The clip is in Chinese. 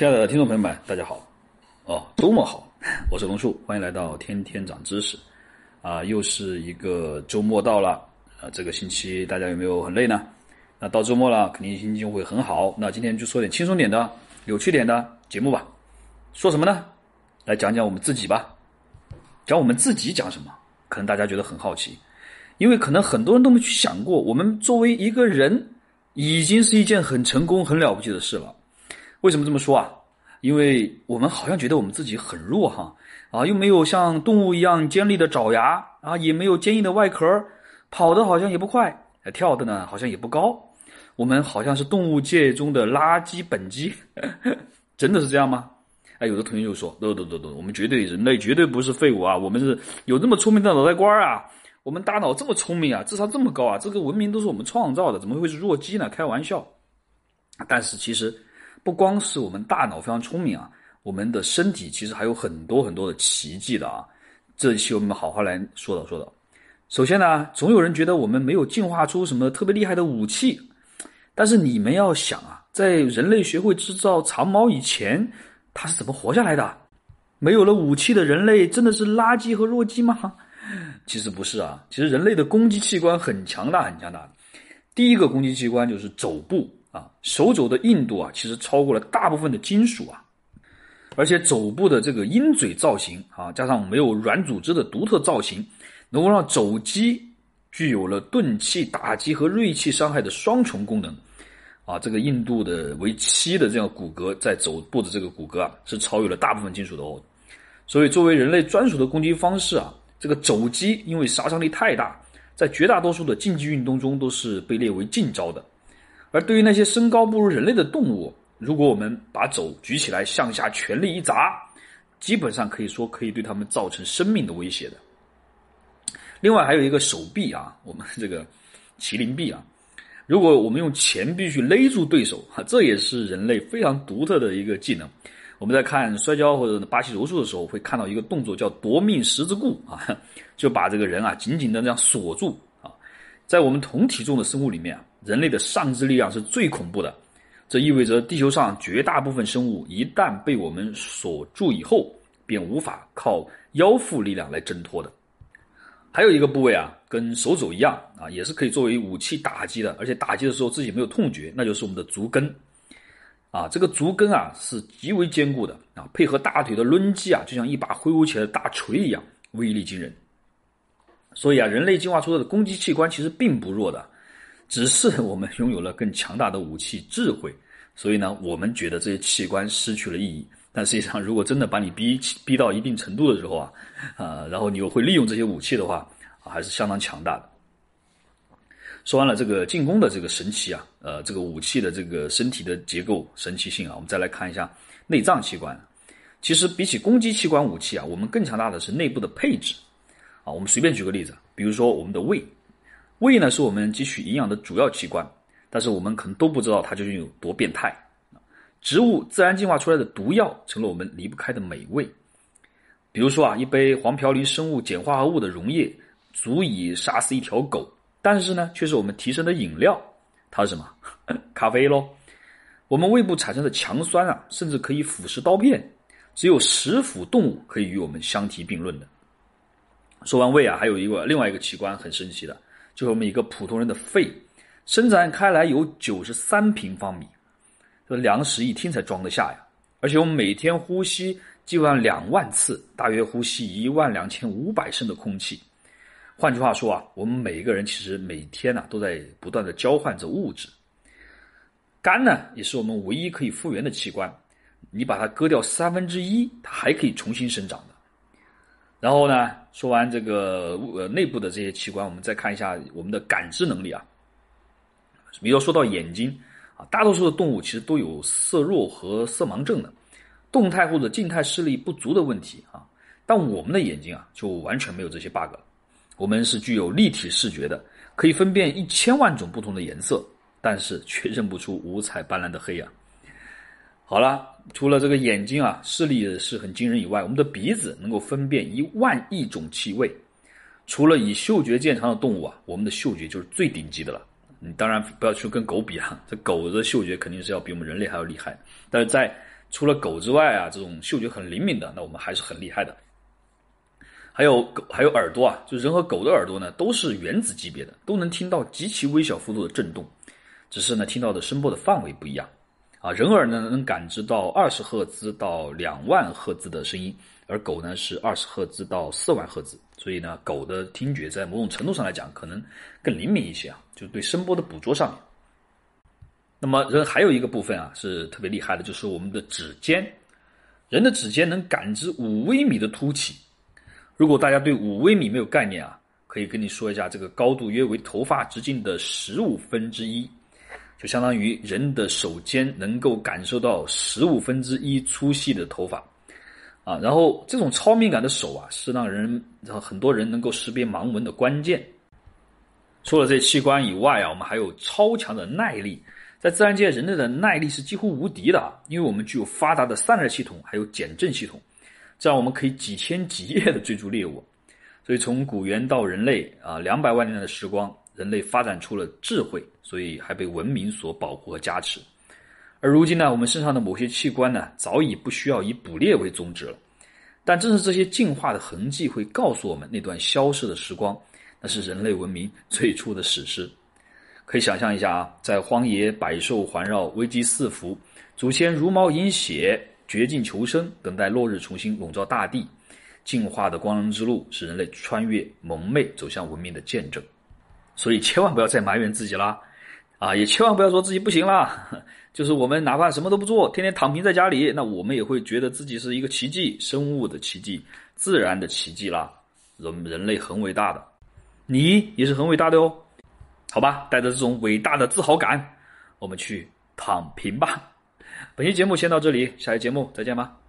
亲爱的听众朋友们，大家好，周末好，我是龙树，欢迎来到天天长知识。又是一个周末到了，这个星期大家有没有很累呢？那到周末了，肯定心情会很好。那今天就说点轻松点的、有趣点的节目吧。说什么呢？来讲讲我们自己吧。讲我们自己讲什么？可能大家觉得很好奇，因为可能很多人都没去想过，我们作为一个人，已经是一件很成功、很了不起的事了。为什么这么说啊？因为我们好像觉得我们自己很弱哈，又没有像动物一样尖利的爪牙啊，也没有坚硬的外壳，跑的好像也不快，跳的呢好像也不高，我们好像是动物界中的垃圾本鸡，真的是这样吗？有的同学就说，对，我们人类绝对不是废物啊，我们是有这么聪明的脑袋瓜啊，我们大脑这么聪明啊，智商这么高啊，这个文明都是我们创造的，怎么会是弱鸡呢？开玩笑。但是其实不光是我们大脑非常聪明啊，我们的身体其实还有很多很多的奇迹的啊。这一期我们好好来说道。首先呢，总有人觉得我们没有进化出什么特别厉害的武器，但是你们要想啊，在人类学会制造长矛以前，它是怎么活下来的？没有了武器的人类真的是垃圾和弱鸡吗？其实不是啊，其实人类的攻击器官很强大。第一个攻击器官就是肘部啊，手肘的硬度啊，其实超过了大部分的金属啊，而且肘部的这个鹰嘴造型啊，加上没有软组织的独特造型，能够让肘击具有了钝器打击和锐器伤害的双重功能啊。这个硬度的为7的这样骨骼，在肘部的这个骨骼啊，是超越了大部分金属的哦。所以作为人类专属的攻击方式啊，这个肘击因为杀伤力太大，在绝大多数的竞技运动中都是被列为禁招的。而对于那些身高不如人类的动物，如果我们把肘举起来向下全力一砸，基本上可以说可以对他们造成生命的威胁的。另外还有一个手臂啊，我们这个麒麟臂啊，如果我们用前臂去勒住对手，这也是人类非常独特的一个技能。我们在看摔跤或者巴西柔术的时候，会看到一个动作叫夺命十字固啊，就把这个人啊紧紧的这样锁住啊。在我们同体重的生物里面啊，人类的上肢力量是最恐怖的，这意味着地球上绝大部分生物一旦被我们锁住以后，便无法靠腰腹力量来挣脱的。还有一个部位啊，跟手肘一样啊，也是可以作为武器打击的，而且打击的时候自己没有痛觉，那就是我们的足跟啊。这个足跟啊是极为坚固的啊，配合大腿的抡击啊，就像一把挥舞起来的大锤一样，威力惊人。所以啊，人类进化出的攻击器官其实并不弱的，只是我们拥有了更强大的武器智慧，所以呢，我们觉得这些器官失去了意义。但实际上，如果真的把你逼到一定程度的时候啊，然后你又会利用这些武器的话，还是相当强大的。说完了这个进攻的这个神奇啊，这个武器的这个身体的结构神奇性啊，我们再来看一下内脏器官。其实比起攻击器官武器啊，我们更强大的是内部的配置啊。我们随便举个例子，比如说我们的胃。胃呢是我们汲取营养的主要器官，但是我们可能都不知道它究竟有多变态。植物自然进化出来的毒药成了我们离不开的美味。比如说啊，一杯黄嘌呤生物碱化合物的溶液足以杀死一条狗，但是呢却是我们提升的饮料，它是什么？咖啡咯。我们胃部产生的强酸啊，甚至可以腐蚀刀片，只有食腐动物可以与我们相提并论的。说完胃啊，还有另外一个器官很神奇的，就是我们一个普通人的肺，伸展开来有93平方米，这2室一厅才装得下呀！而且我们每天呼吸基本上2万次，大约呼吸12500升的空气。换句话说啊，我们每一个人其实每天都在不断的交换着物质。肝呢，也是我们唯一可以复原的器官，你把它割掉1/3，它还可以重新生长的。然后呢，说完这个内部的这些器官，我们再看一下我们的感知能力啊。比如说到眼睛啊，大多数的动物其实都有色弱和色盲症的，动态或者静态视力不足的问题啊。但我们的眼睛啊，就完全没有这些 bug 了。我们是具有立体视觉的，可以分辨1000万种不同的颜色，但是却认不出五彩斑斓的黑啊。好了，除了这个眼睛啊，视力也是很惊人以外，我们的鼻子能够分辨1万亿种气味。除了以嗅觉见长的动物啊，我们的嗅觉就是最顶级的了。你当然不要去跟狗比啊，这狗的嗅觉肯定是要比我们人类还要厉害。但是在除了狗之外啊，这种嗅觉很灵敏的，那我们还是很厉害的。还有耳朵啊，就人和狗的耳朵呢，都是原子级别的，都能听到极其微小幅度的震动，只是呢听到的声波的范围不一样啊。人耳呢能感知到20赫兹到2万赫兹的声音，而狗呢是20赫兹到4万赫兹，所以呢狗的听觉在某种程度上来讲可能更灵敏一些啊，就对声波的捕捉上面。那么人还有一个部分啊是特别厉害的，就是我们的指尖。人的指尖能感知5微米的凸起。如果大家对5微米没有概念啊，可以跟你说一下，这个高度约为头发直径的1/15，就相当于人的手尖能够感受到1/15粗细的头发啊。然后这种超敏感的手啊，是很多人能够识别盲文的关键。除了这些器官以外啊，我们还有超强的耐力。在自然界，人类的耐力是几乎无敌的，因为我们具有发达的散热系统，还有减震系统，这样我们可以几千几夜的追逐猎物。所以从古猿到人类啊，200万年的时光，人类发展出了智慧，所以还被文明所保护和加持。而如今呢，我们身上的某些器官呢，早已不需要以捕猎为宗旨了。但正是这些进化的痕迹会告诉我们，那段消逝的时光，那是人类文明最初的史诗。可以想象一下啊，在荒野百兽环绕，危机四伏，祖先茹毛饮血，绝境求生，等待落日重新笼罩大地。进化的光荣之路是人类穿越蒙昧走向文明的见证。所以千万不要再埋怨自己啦，啊，也千万不要说自己不行啦。就是我们哪怕什么都不做，天天躺平在家里，那我们也会觉得自己是一个奇迹，生物的奇迹，自然的奇迹啦。人类很伟大的，你也是很伟大的哦。好吧，带着这种伟大的自豪感，我们去躺平吧。本期节目先到这里，下期节目再见吧。